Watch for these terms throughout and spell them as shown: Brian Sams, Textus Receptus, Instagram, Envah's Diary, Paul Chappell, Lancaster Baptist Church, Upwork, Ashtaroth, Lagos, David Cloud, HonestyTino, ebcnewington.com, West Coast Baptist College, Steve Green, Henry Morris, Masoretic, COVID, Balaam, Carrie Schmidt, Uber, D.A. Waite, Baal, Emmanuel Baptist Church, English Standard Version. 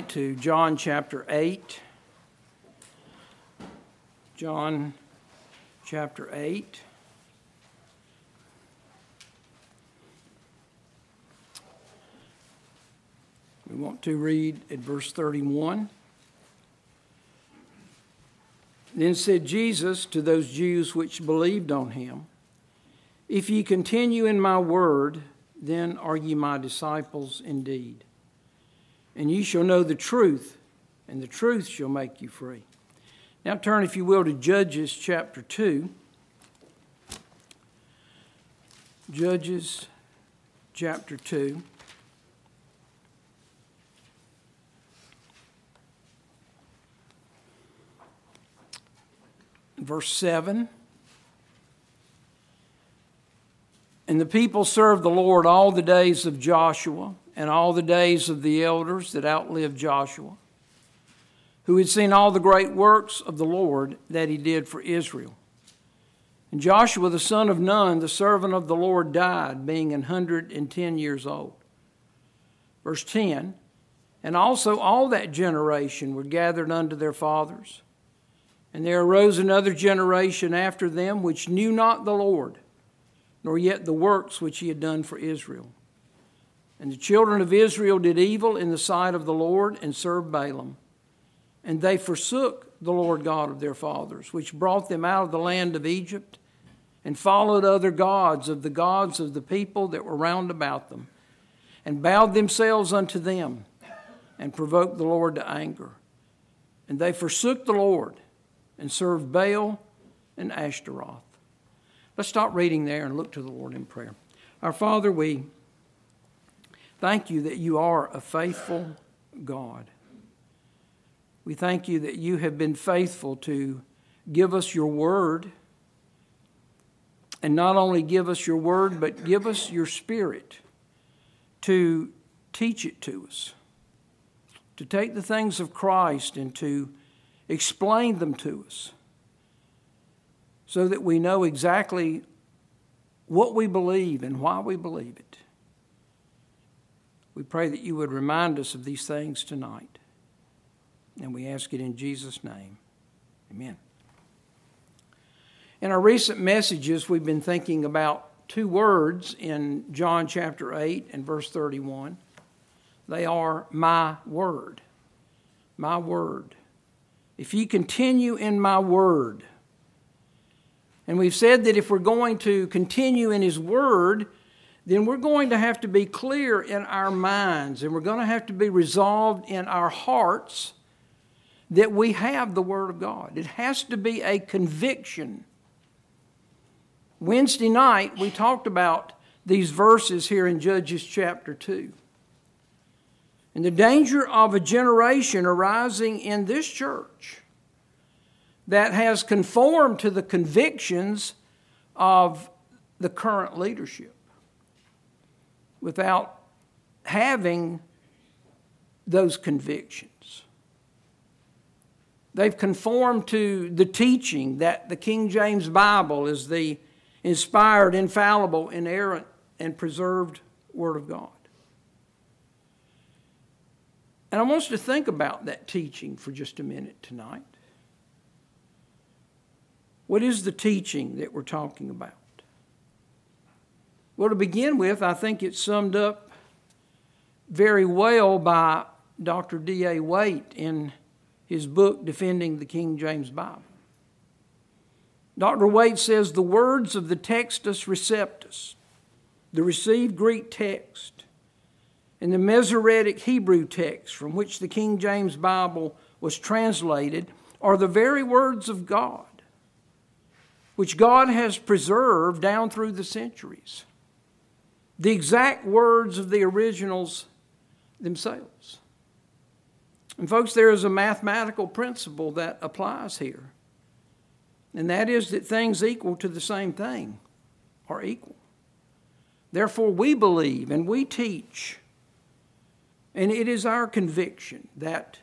To John chapter 8. John chapter 8. We want to read at verse 31. Then said Jesus to those Jews which believed on him, "If ye continue in my word, then are ye my disciples indeed. And ye shall know the truth, and the truth shall make you free." Now turn, if you will, to Judges chapter 2. Judges chapter 2. Verse 7. And the people served the Lord all the days of Joshua, and all the days of the elders that outlived Joshua, who had seen all the great works of the Lord that he did for Israel. And Joshua the son of Nun, the servant of the Lord, died, being 110 years old. Verse 10, and also all that generation were gathered unto their fathers. And there arose another generation after them, which knew not the Lord, nor yet the works which he had done for Israel. And the children of Israel did evil in the sight of the Lord, and served Balaam. And they forsook the Lord God of their fathers, which brought them out of the land of Egypt, and followed other gods of the gods of the people that were round about them, and bowed themselves unto them, and provoked the Lord to anger. And they forsook the Lord, and served Baal and Ashtaroth. Let's stop reading there and look to the Lord in prayer. Our Father, we thank you that you are a faithful God. We thank you that you have been faithful to give us your word, and not only give us your word, but give us your Spirit to teach it to us, to take the things of Christ and to explain them to us so that we know exactly what we believe and why we believe it. We pray that you would remind us of these things tonight. And we ask it in Jesus' name. Amen. In our recent messages, we've been thinking about two words in John chapter 8 and verse 31. They are my word. My word. If ye continue in my word. And we've said that if we're going to continue in his word, then we're going to have to be clear in our minds, and we're going to have to be resolved in our hearts that we have the Word of God. It has to be a conviction. Wednesday night, we talked about these verses here in Judges chapter 2. And the danger of a generation arising in this church that has conformed to the convictions of the current leadership, without having those convictions. They've conformed to the teaching that the King James Bible is the inspired, infallible, inerrant, and preserved Word of God. And I want us to think about that teaching for just a minute tonight. What is the teaching that we're talking about? Well, to begin with, I think it's summed up very well by Dr. D.A. Waite in his book, Defending the King James Bible. Dr. Waite says, the words of the Textus Receptus, the received Greek text, and the Masoretic Hebrew text from which the King James Bible was translated, are the very words of God, which God has preserved down through the centuries. The exact words of the originals themselves. And folks, there is a mathematical principle that applies here. And that is that things equal to the same thing are equal. Therefore, we believe and we teach, and it is our conviction that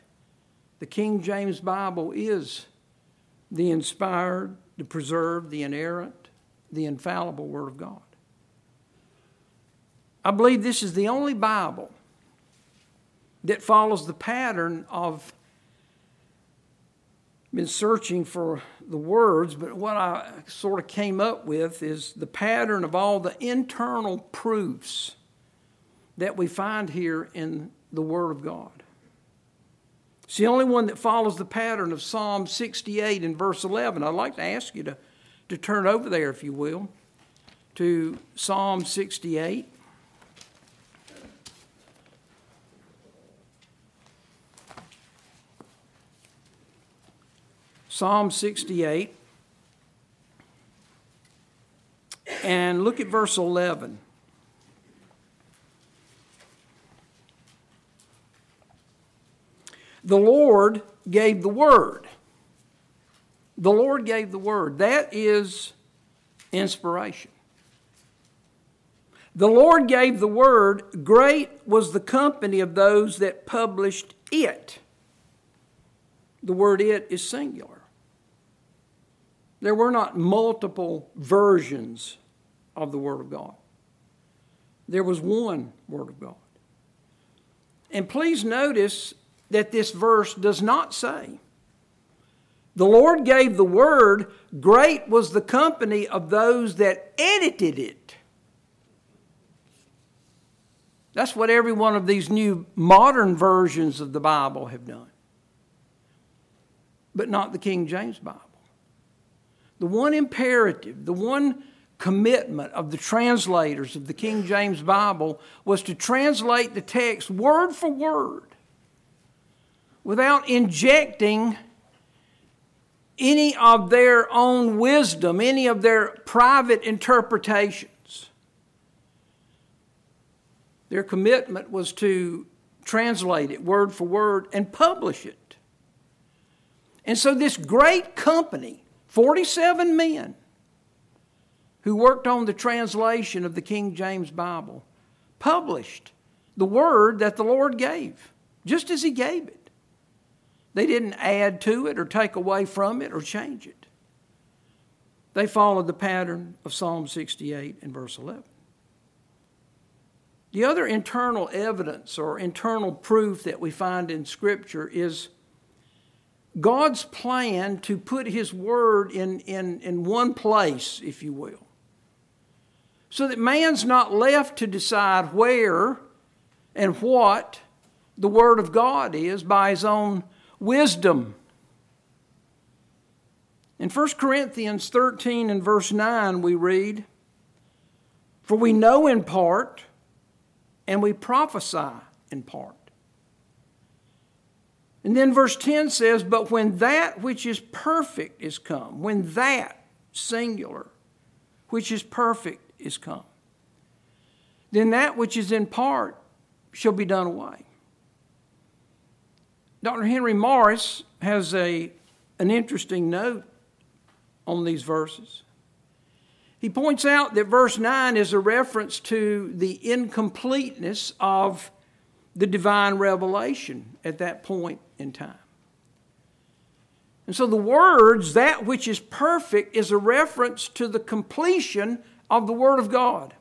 the King James Bible is the inspired, the preserved, the inerrant, the infallible Word of God. I believe this is the only Bible that follows the pattern of been searching for the words, but what I sort of came up with is the pattern of all the internal proofs that we find here in the Word of God. It's the only one that follows the pattern of Psalm 68 and verse 11. I'd like to ask you to turn over there, if you will, to Psalm 68. Psalm 68, and look at verse 11. The Lord gave the word. The Lord gave the word. That is inspiration. The Lord gave the word. Great was the company of those that published it. The word it is singular. There were not multiple versions of the Word of God. There was one Word of God. And please notice that this verse does not say, the Lord gave the Word, great was the company of those that edited it. That's what every one of these new modern versions of the Bible have done. But not the King James Bible. The one imperative, the one commitment of the translators of the King James Bible was to translate the text word for word without injecting any of their own wisdom, any of their private interpretations. Their commitment was to translate it word for word and publish it. And so this great company, 47 men who worked on the translation of the King James Bible published the word that the Lord gave, just as He gave it. They didn't add to it or take away from it or change it. They followed the pattern of Psalm 68 and verse 11. The other internal evidence or internal proof that we find in Scripture is God's plan to put His Word in one place, if you will, so that man's not left to decide where and what the Word of God is by his own wisdom. In 1 Corinthians 13 and verse 9 we read, "For we know in part, and we prophesy in part." And then verse 10 says, "But when that which is perfect is come," when that, singular, which is perfect is come, "then that which is in part shall be done away." Dr. Henry Morris has an interesting note on these verses. He points out that verse 9 is a reference to the incompleteness of the divine revelation at that point in time. And so the words, that which is perfect, is a reference to the completion of the Word of God.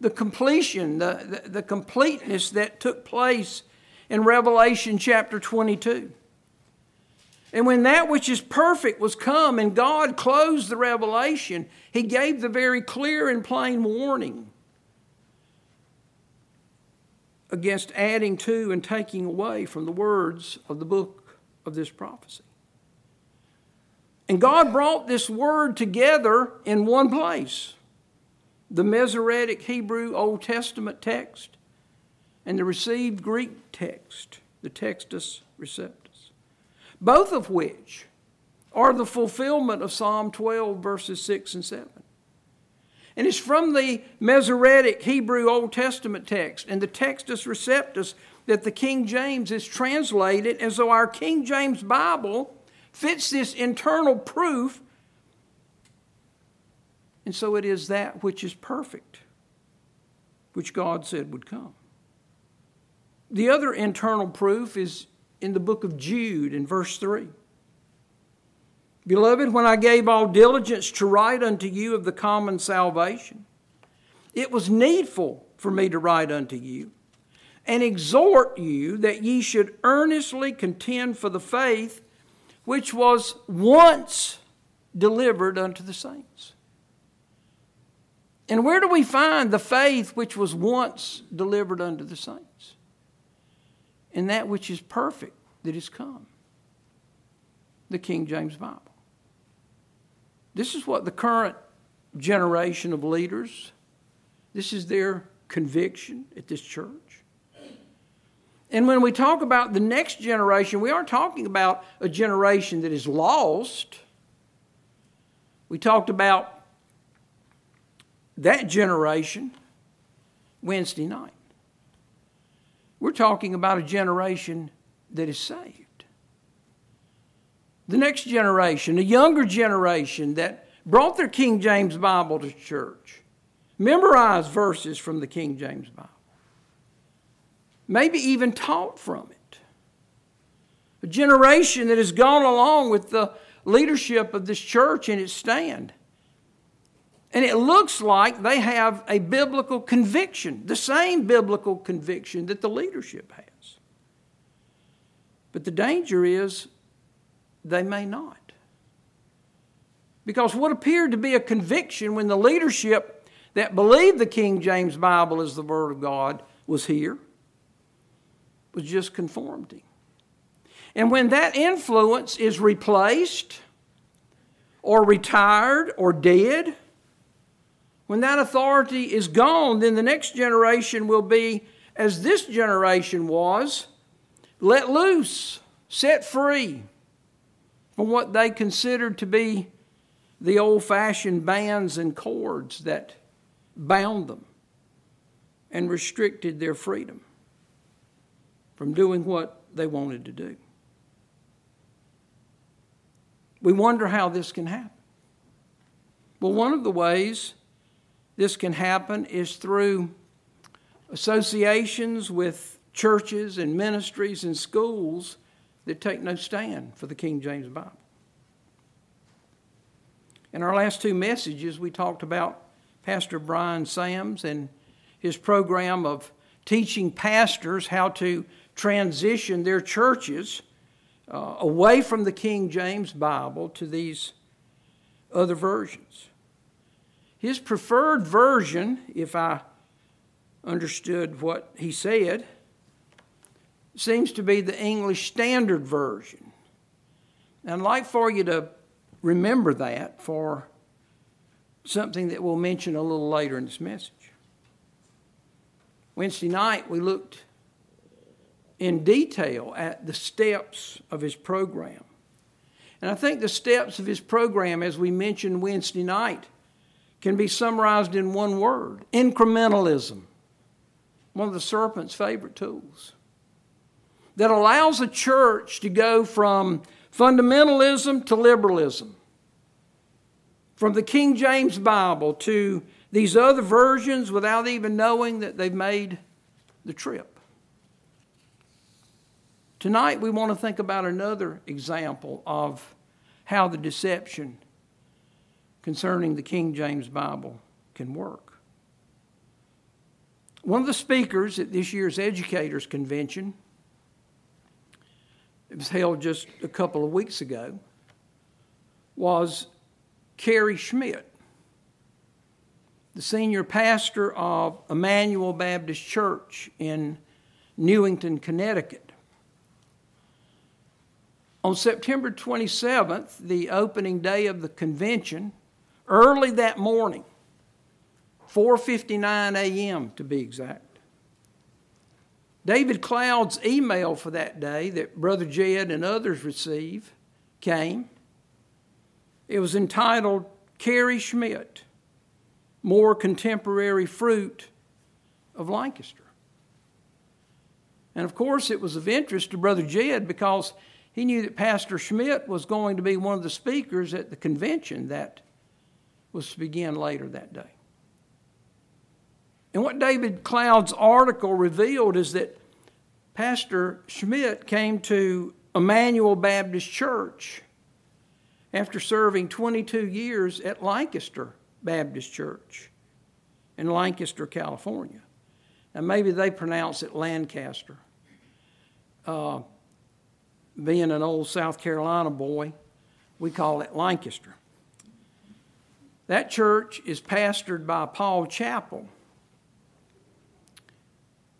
The completion, the completeness that took place in Revelation chapter 22. And when that which is perfect was come and God closed the revelation, He gave the very clear and plain warning against adding to and taking away from the words of the book of this prophecy. And God brought this word together in one place, the Masoretic Hebrew Old Testament text and the received Greek text, the Textus Receptus, both of which are the fulfillment of Psalm 12, verses 6 and 7. And it's from the Masoretic Hebrew Old Testament text and the Textus Receptus that the King James is translated. And so our King James Bible fits this internal proof. And so it is that which is perfect, which God said would come. The other internal proof is in the book of Jude in verse 3. "Beloved, when I gave all diligence to write unto you of the common salvation, it was needful for me to write unto you, and exhort you that ye should earnestly contend for the faith which was once delivered unto the saints. And where do we find the faith which was once delivered unto the saints? In that which is perfect that is come, the King James Bible. This is what the current generation of leaders, this is their conviction at this church. And when we talk about the next generation, we aren't talking about a generation that is lost. We talked about that generation Wednesday night. We're talking about a generation that is saved. The next generation, a younger generation that brought their King James Bible to church, memorized verses from the King James Bible, maybe even taught from it. A generation that has gone along with the leadership of this church in its stand. And it looks like they have a biblical conviction, the same biblical conviction that the leadership has. But the danger is, they may not. Because what appeared to be a conviction when the leadership that believed the King James Bible as the Word of God was here was just conformity. And when that influence is replaced or retired or dead, when that authority is gone, then the next generation will be as this generation was, let loose, set free, from what they considered to be the old-fashioned bands and cords that bound them and restricted their freedom from doing what they wanted to do. We wonder how this can happen. Well, one of the ways this can happen is through associations with churches and ministries and schools that take no stand for the King James Bible. In our last two messages, we talked about Pastor Brian Sams and his program of teaching pastors how to transition their churches away from the King James Bible to these other versions. His preferred version, if I understood what he said, seems to be the English Standard Version. And I'd like for you to remember that for something that we'll mention a little later in this message. Wednesday night, we looked in detail at the steps of his program. And I think the steps of his program, as we mentioned Wednesday night, can be summarized in one word: incrementalism. One of the serpent's favorite tools. That allows a church to go from fundamentalism to liberalism, from the King James Bible to these other versions without even knowing that they've made the trip. Tonight we want to think about another example of how the deception concerning the King James Bible can work. One of the speakers at this year's Educators Convention, it was held just a couple of weeks ago, was Carrie Schmidt, the senior pastor of Emmanuel Baptist Church in Newington, Connecticut. On September 27th, the opening day of the convention, early that morning, 4:59 a.m. to be exact, David Cloud's email for that day that Brother Jed and others received came. It was entitled, Carrie Schmidt, More Contemporary Fruit of Lancaster. And of course it was of interest to Brother Jed because he knew that Pastor Schmidt was going to be one of the speakers at the convention that was to begin later that day. And what David Cloud's article revealed is that Pastor Schmidt came to Emmanuel Baptist Church after serving 22 years at Lancaster Baptist Church in Lancaster, California. Now, maybe they pronounce it Lancaster. Being an old South Carolina boy, we call it Lancaster. That church is pastored by Paul Chappell.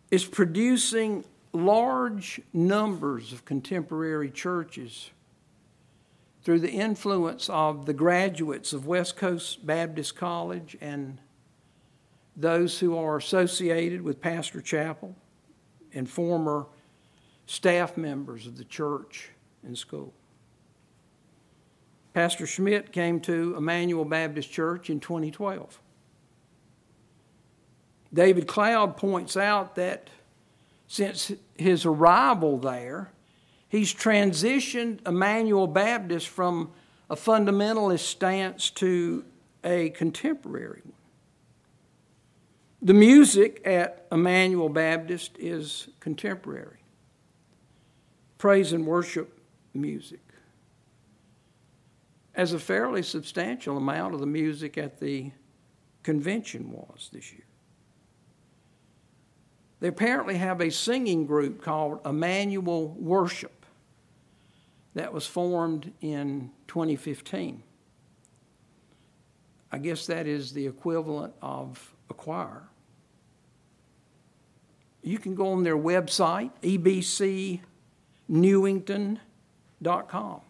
It's producing large numbers of contemporary churches through the influence of the graduates of West Coast Baptist College and those who are associated with Pastor Chappell and former staff members of the church and school. Pastor Schmidt came to Emmanuel Baptist Church in 2012. David Cloud points out that since his arrival there, he's transitioned Emmanuel Baptist from a fundamentalist stance to a contemporary one. The music at Emmanuel Baptist is contemporary. Praise and worship music. As a fairly substantial amount of the music at the convention was this year. They apparently have a singing group called Emmanuel Worship that was formed in 2015. I guess that is the equivalent of a choir. You can go on their website, ebcnewington.com.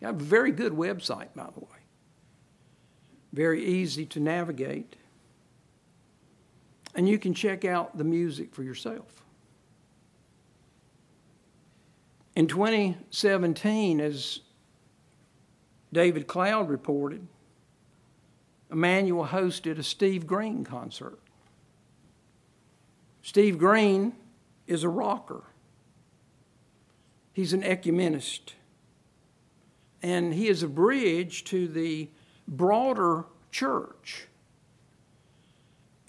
You have a very good website, by the way. Very easy to navigate. And you can check out the music for yourself. In 2017, as David Cloud reported, Emmanuel hosted a Steve Green concert. Steve Green is a rocker. He's an ecumenist. And he is a bridge to the broader church.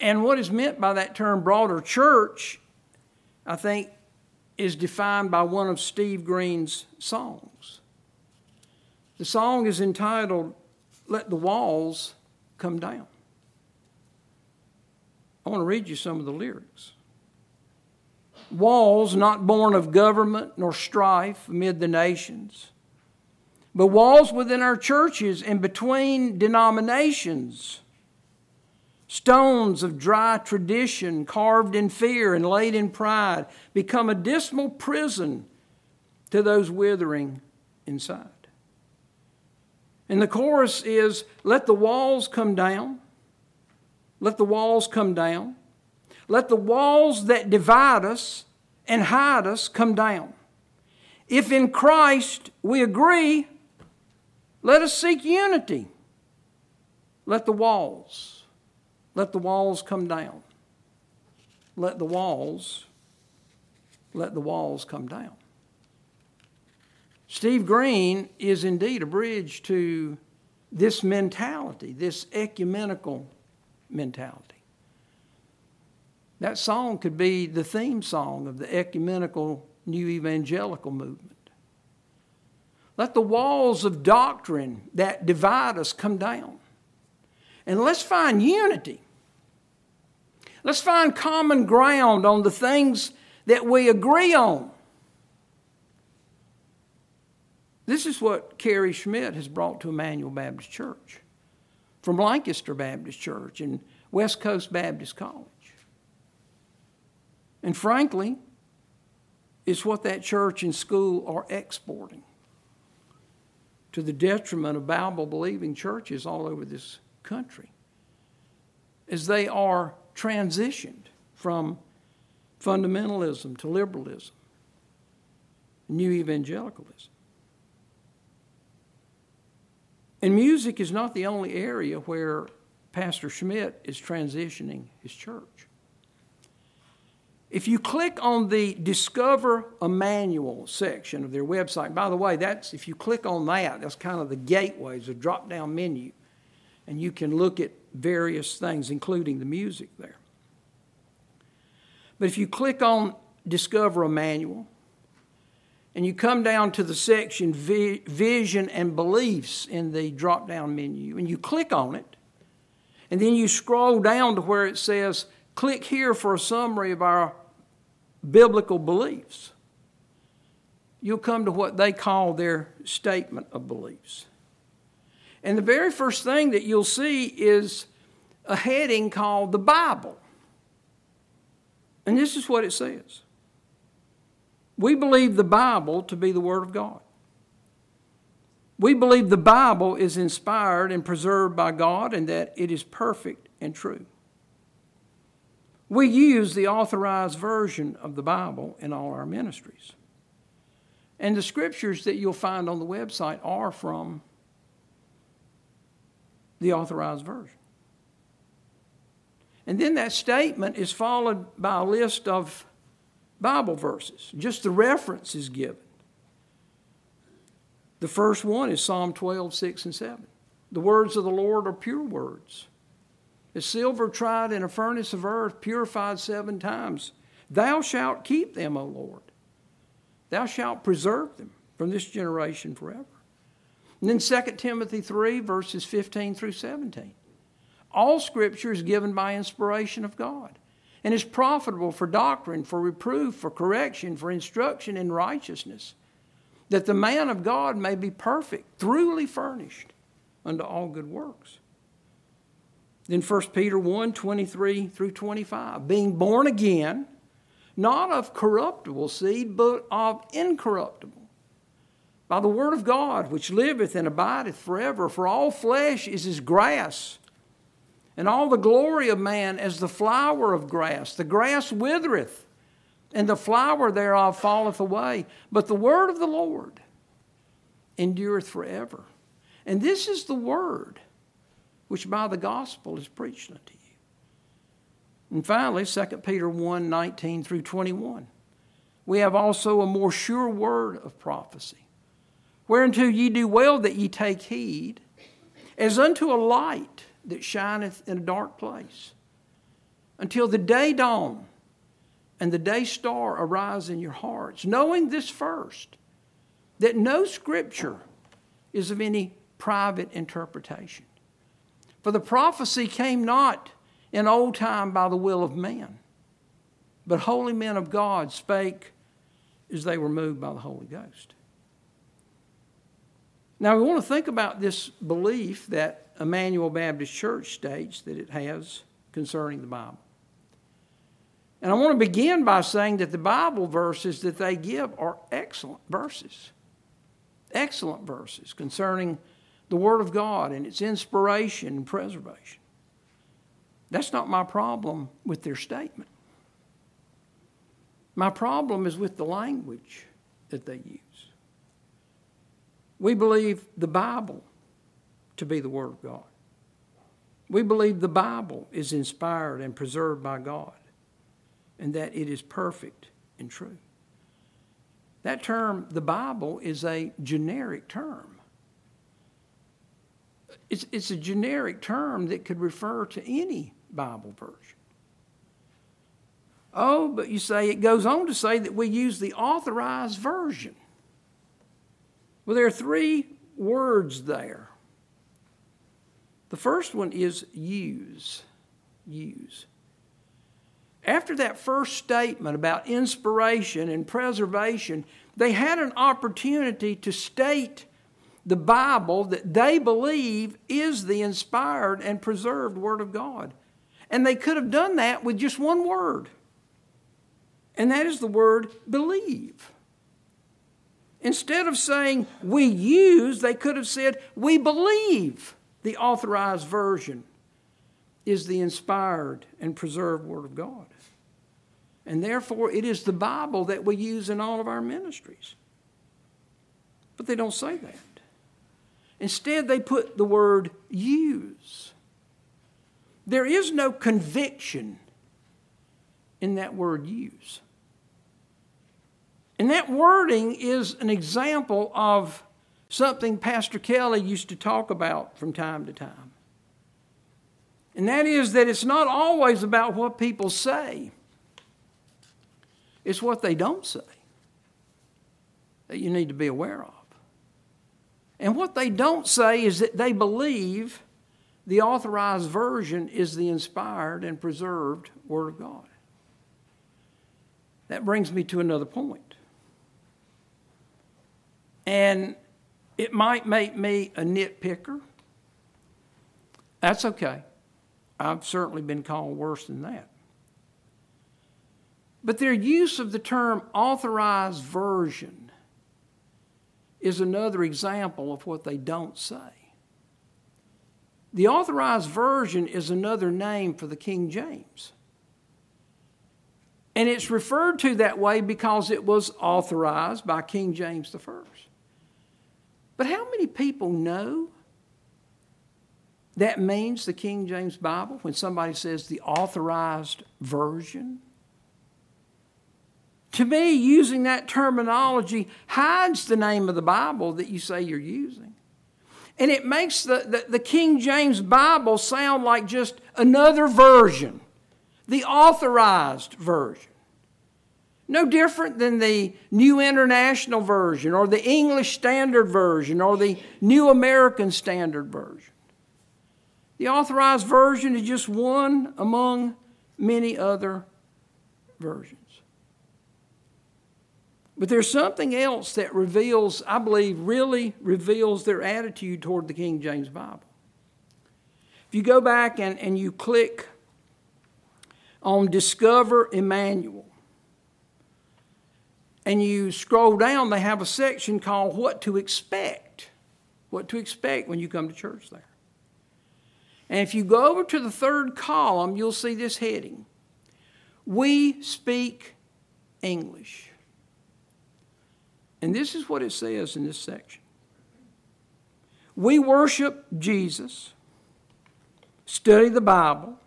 And what is meant by that term broader church, I think, is defined by one of Steve Green's songs. The song is entitled, "Let the Walls Come Down." I want to read you some of the lyrics. Walls not born of government nor strife amid the nations, but walls within our churches and between denominations, stones of dry tradition, carved in fear and laid in pride, become a dismal prison to those withering inside. And the chorus is, let the walls come down. Let the walls come down. Let the walls that divide us and hide us come down. If in Christ we agree, let us seek unity. Let the walls come down. Let the walls come down. Steve Green is indeed a bridge to this mentality, this ecumenical mentality. That song could be the theme song of the ecumenical new evangelical movement. Let the walls of doctrine that divide us come down. And let's find unity. Let's find common ground on the things that we agree on. This is what Carrie Schmidt has brought to Emmanuel Baptist Church from Lancaster Baptist Church and West Coast Baptist College. And frankly, it's what that church and school are exporting to the detriment of Bible-believing churches all over this country as they are transitioned from fundamentalism to liberalism, new evangelicalism. And music is not the only area where Pastor Schmidt is transitioning his church. If you click on the Discover Emmanuel section of their website, by the way, that's if you click on that, that's kind of the gateway, it's a drop-down menu, and you can look at various things, including the music there. But if you click on Discover Emmanuel, and you come down to the section Vision and Beliefs in the drop-down menu, and you click on it, and then you scroll down to where it says Click here for a summary of our biblical beliefs. You'll come to what they call their statement of beliefs. And the very first thing that you'll see is a heading called the Bible. And this is what it says. We believe the Bible to be the Word of God. We believe the Bible is inspired and preserved by God and that it is perfect and true. We use the authorized version of the Bible in all our ministries. And the scriptures that you'll find on the website are from the authorized version. And then that statement is followed by a list of Bible verses. Just the reference is given. The first one is Psalm 12, 6, and 7. The words of the Lord are pure words. As silver tried in a furnace of earth, purified 7 times. Thou shalt keep them, O Lord. Thou shalt preserve them from this generation forever. And then 2 Timothy 3, verses 15 through 17. All Scripture is given by inspiration of God and is profitable for doctrine, for reproof, for correction, for instruction in righteousness, that the man of God may be perfect, truly furnished unto all good works. Then 1 Peter 1, 23 through 25, being born again, not of corruptible seed, but of incorruptible, by the word of God, which liveth and abideth forever. For all flesh is as grass, and all the glory of man as the flower of grass. The grass withereth, and the flower thereof falleth away. But the word of the Lord endureth forever. And this is the word which by the gospel is preached unto you. And finally, 2 Peter 1, 19 through 21. We have also a more sure word of prophecy, whereunto ye do well that ye take heed, as unto a light that shineth in a dark place, until the day dawn and the day star arise in your hearts, knowing this first, that no scripture is of any private interpretation. For the prophecy came not in old time by the will of man, but holy men of God spake as they were moved by the Holy Ghost. Now we want to think about this belief that Emmanuel Baptist Church states that it has concerning the Bible. And I want to begin by saying that the Bible verses that they give are excellent verses. Excellent verses concerning the Word of God and its inspiration and preservation. That's not my problem with their statement. My problem is with the language that they use. We believe the Bible to be the Word of God. We believe the Bible is inspired and preserved by God and that it is perfect and true. That term, the Bible, is a generic term. It's a generic term that could refer to any Bible version. Oh, but you say, it goes on to say that we use the authorized version. Well, there are 3 words there. The first one is use. Use. After that first statement about inspiration and preservation, they had an opportunity to state the Bible that they believe is the inspired and preserved Word of God. And they could have done that with just 1 word. And that is the word believe. Instead of saying we use, they could have said we believe the authorized version is the inspired and preserved Word of God. And therefore it is the Bible that we use in all of our ministries. But they don't say that. Instead, they put the word use. There is no conviction in that word use. And that wording is an example of something Pastor Kelly used to talk about from time to time. And that is that it's not always about what people say. It's what they don't say that you need to be aware of. And what they don't say is that they believe The authorized version is the inspired and preserved Word of God. That brings me to another point. And it might make me a nitpicker. That's okay. I've certainly been called worse than that. But their use of the term authorized version is another example of what they don't say. The authorized version is another name for the King James. And it's referred to that way because it was authorized by King James I. But how many people know that means the King James Bible when somebody says the authorized version? To me, using that terminology hides the name of the Bible that you say you're using. And it makes the King James Bible sound like just another version, the authorized version. No different than the New International Version or the English Standard Version or the New American Standard Version. The authorized version is just one among many other versions. But there's something else that reveals, I believe, really reveals their attitude toward the King James Bible. If you go back and you click on Discover Emmanuel, and you scroll down, they have a section called What to Expect. What to expect when you come to church there. And if you go over to the third column, you'll see this heading. We speak English. And this is what it says in this section. We worship Jesus, study the Bible,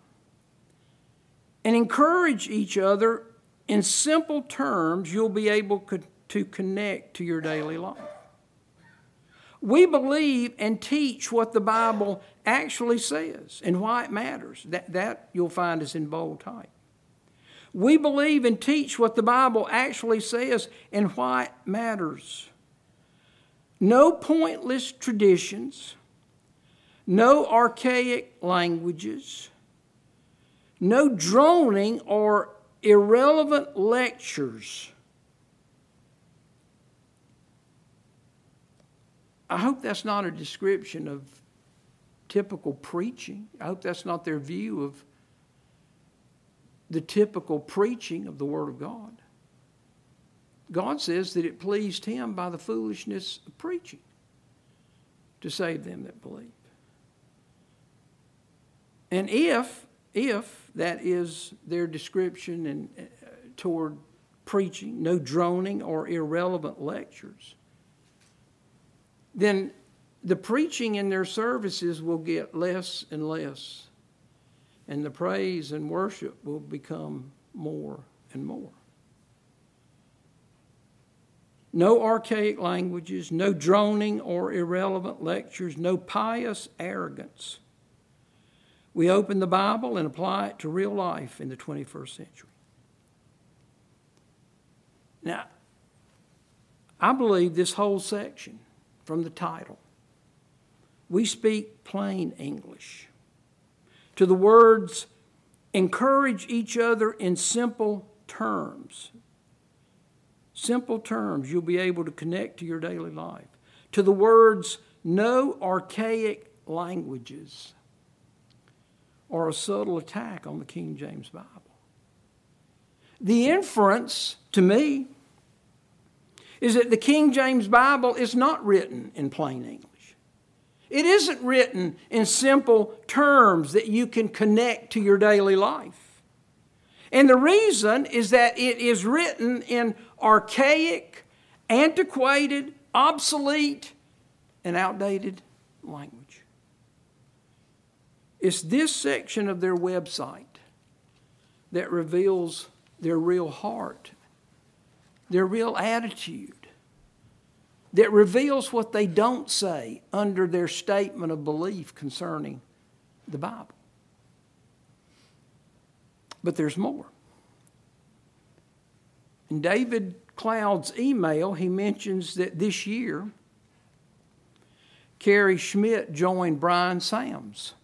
and encourage each other in simple terms you'll be able to connect to your daily life. We believe and teach what the Bible actually says and why it matters. That you'll find is in bold type. We believe and teach what the Bible actually says and why it matters. No pointless traditions, no archaic languages, no droning or irrelevant lectures. I hope that's not a description of typical preaching. I hope that's not their view of the typical preaching of the Word of God. God says that it pleased Him by the foolishness of preaching to save them that believe. And if that is their description toward preaching, no droning or irrelevant lectures, then the preaching in their services will get less and less, and the praise and worship will become more and more. No archaic languages, no droning or irrelevant lectures, no pious arrogance. We open the Bible and apply it to real life in the 21st century. Now, I believe this whole section from the title, We Speak Plain English, to the words, encourage each other in simple terms. Simple terms you'll be able to connect to your daily life. To the words, no archaic languages, or a subtle attack on the King James Bible. The inference, to me, is that the King James Bible is not written in plain English. It isn't written in simple terms that you can connect to your daily life. And the reason is that it is written in archaic, antiquated, obsolete, and outdated language. It's this section of their website that reveals their real heart, their real attitude, that reveals what they don't say under their statement of belief concerning the Bible. But there's more. In David Cloud's email, he mentions that this year, Carrie Schmidt joined Brian Sams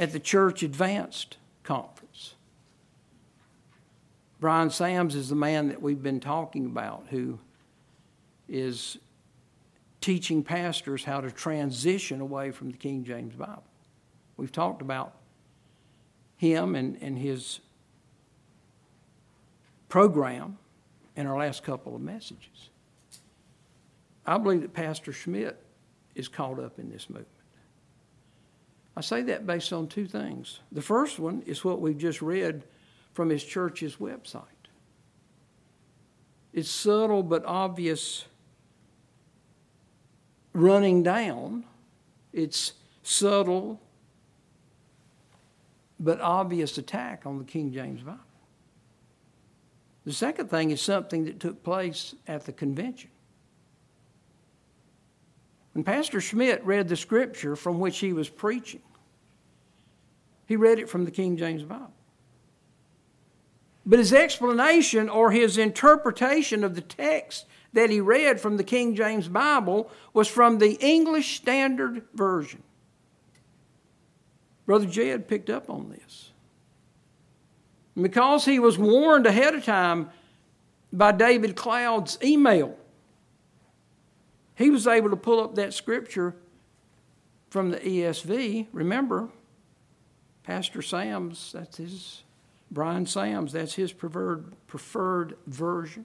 at the Church Advanced Conference. Brian Sams is the man that we've been talking about, who is teaching pastors how to transition away from the King James Bible. We've talked about him and his program in our last couple of messages. I believe that Pastor Schmidt is caught up in this movement. I say that based on two things. The first one is what we've just read from his church's website. It's subtle but obvious running down. It's subtle but obvious attack on the King James Bible. The second thing is something that took place at the convention. When Pastor Schmidt read the scripture from which he was preaching, he read it from the King James Bible. But his explanation or his interpretation of the text that he read from the King James Bible was from the English Standard Version. Brother Jed picked up on this. And because he was warned ahead of time by David Cloud's email, he was able to pull up that scripture from the ESV. Remember, Pastor Sams, that's his, Brian Sams, that's his preferred version.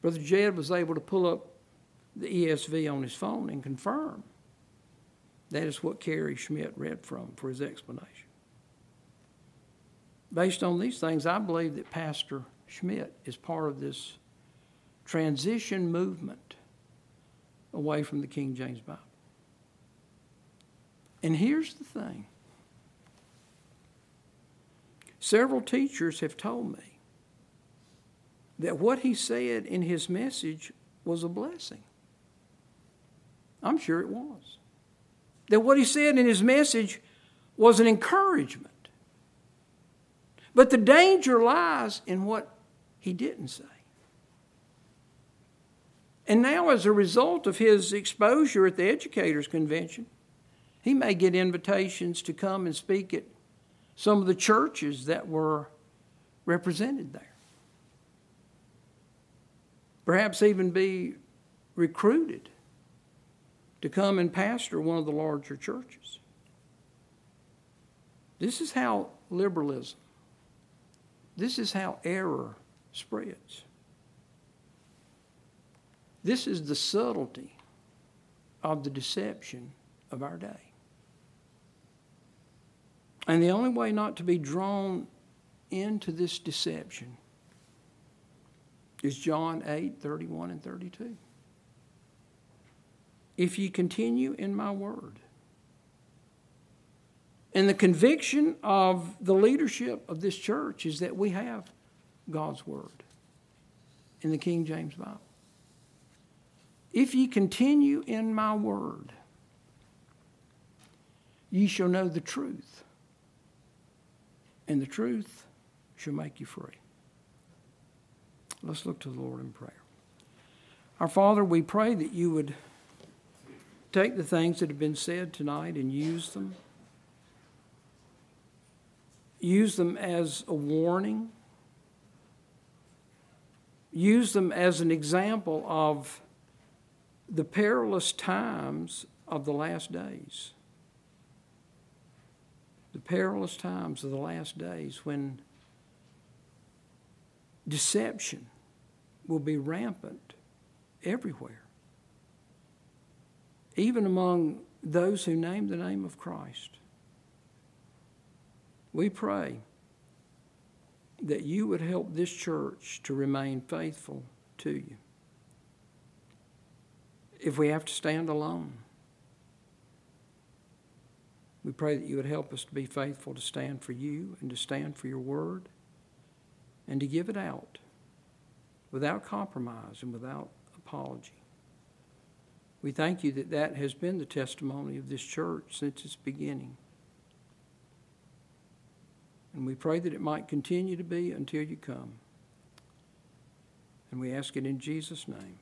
Brother Jed was able to pull up the ESV on his phone and confirm that is what Carrie Schmidt read from for his explanation. Based on these things, I believe that Pastor Schmidt is part of this transition movement away from the King James Bible. And here's the thing. Several teachers have told me that what he said in his message was a blessing. I'm sure it was. That what he said in his message was an encouragement. But the danger lies in what he didn't say. And now, as a result of his exposure at the Educators Convention, he may get invitations to come and speak at some of the churches that were represented there. Perhaps even be recruited to come and pastor one of the larger churches. This is how liberalism, this is how error spreads. This is the subtlety of the deception of our day. And the only way not to be drawn into this deception is John 8:31 and 32. If ye continue in my word. And the conviction of the leadership of this church is that we have God's word in the King James Bible. If ye continue in my word, ye shall know the truth, and the truth shall make you free. Let's look to the Lord in prayer. Our Father, we pray that you would take the things that have been said tonight and use them. Use them as a warning. Use them as an example of the perilous times of the last days. The perilous times of the last days when deception will be rampant everywhere, even among those who name the name of Christ. We pray that you would help this church to remain faithful to you. If we have to stand alone, we pray that you would help us to be faithful to stand for you and to stand for your word and to give it out without compromise and without apology. We thank you that that has been the testimony of this church since its beginning. And we pray that it might continue to be until you come. And we ask it in Jesus' name.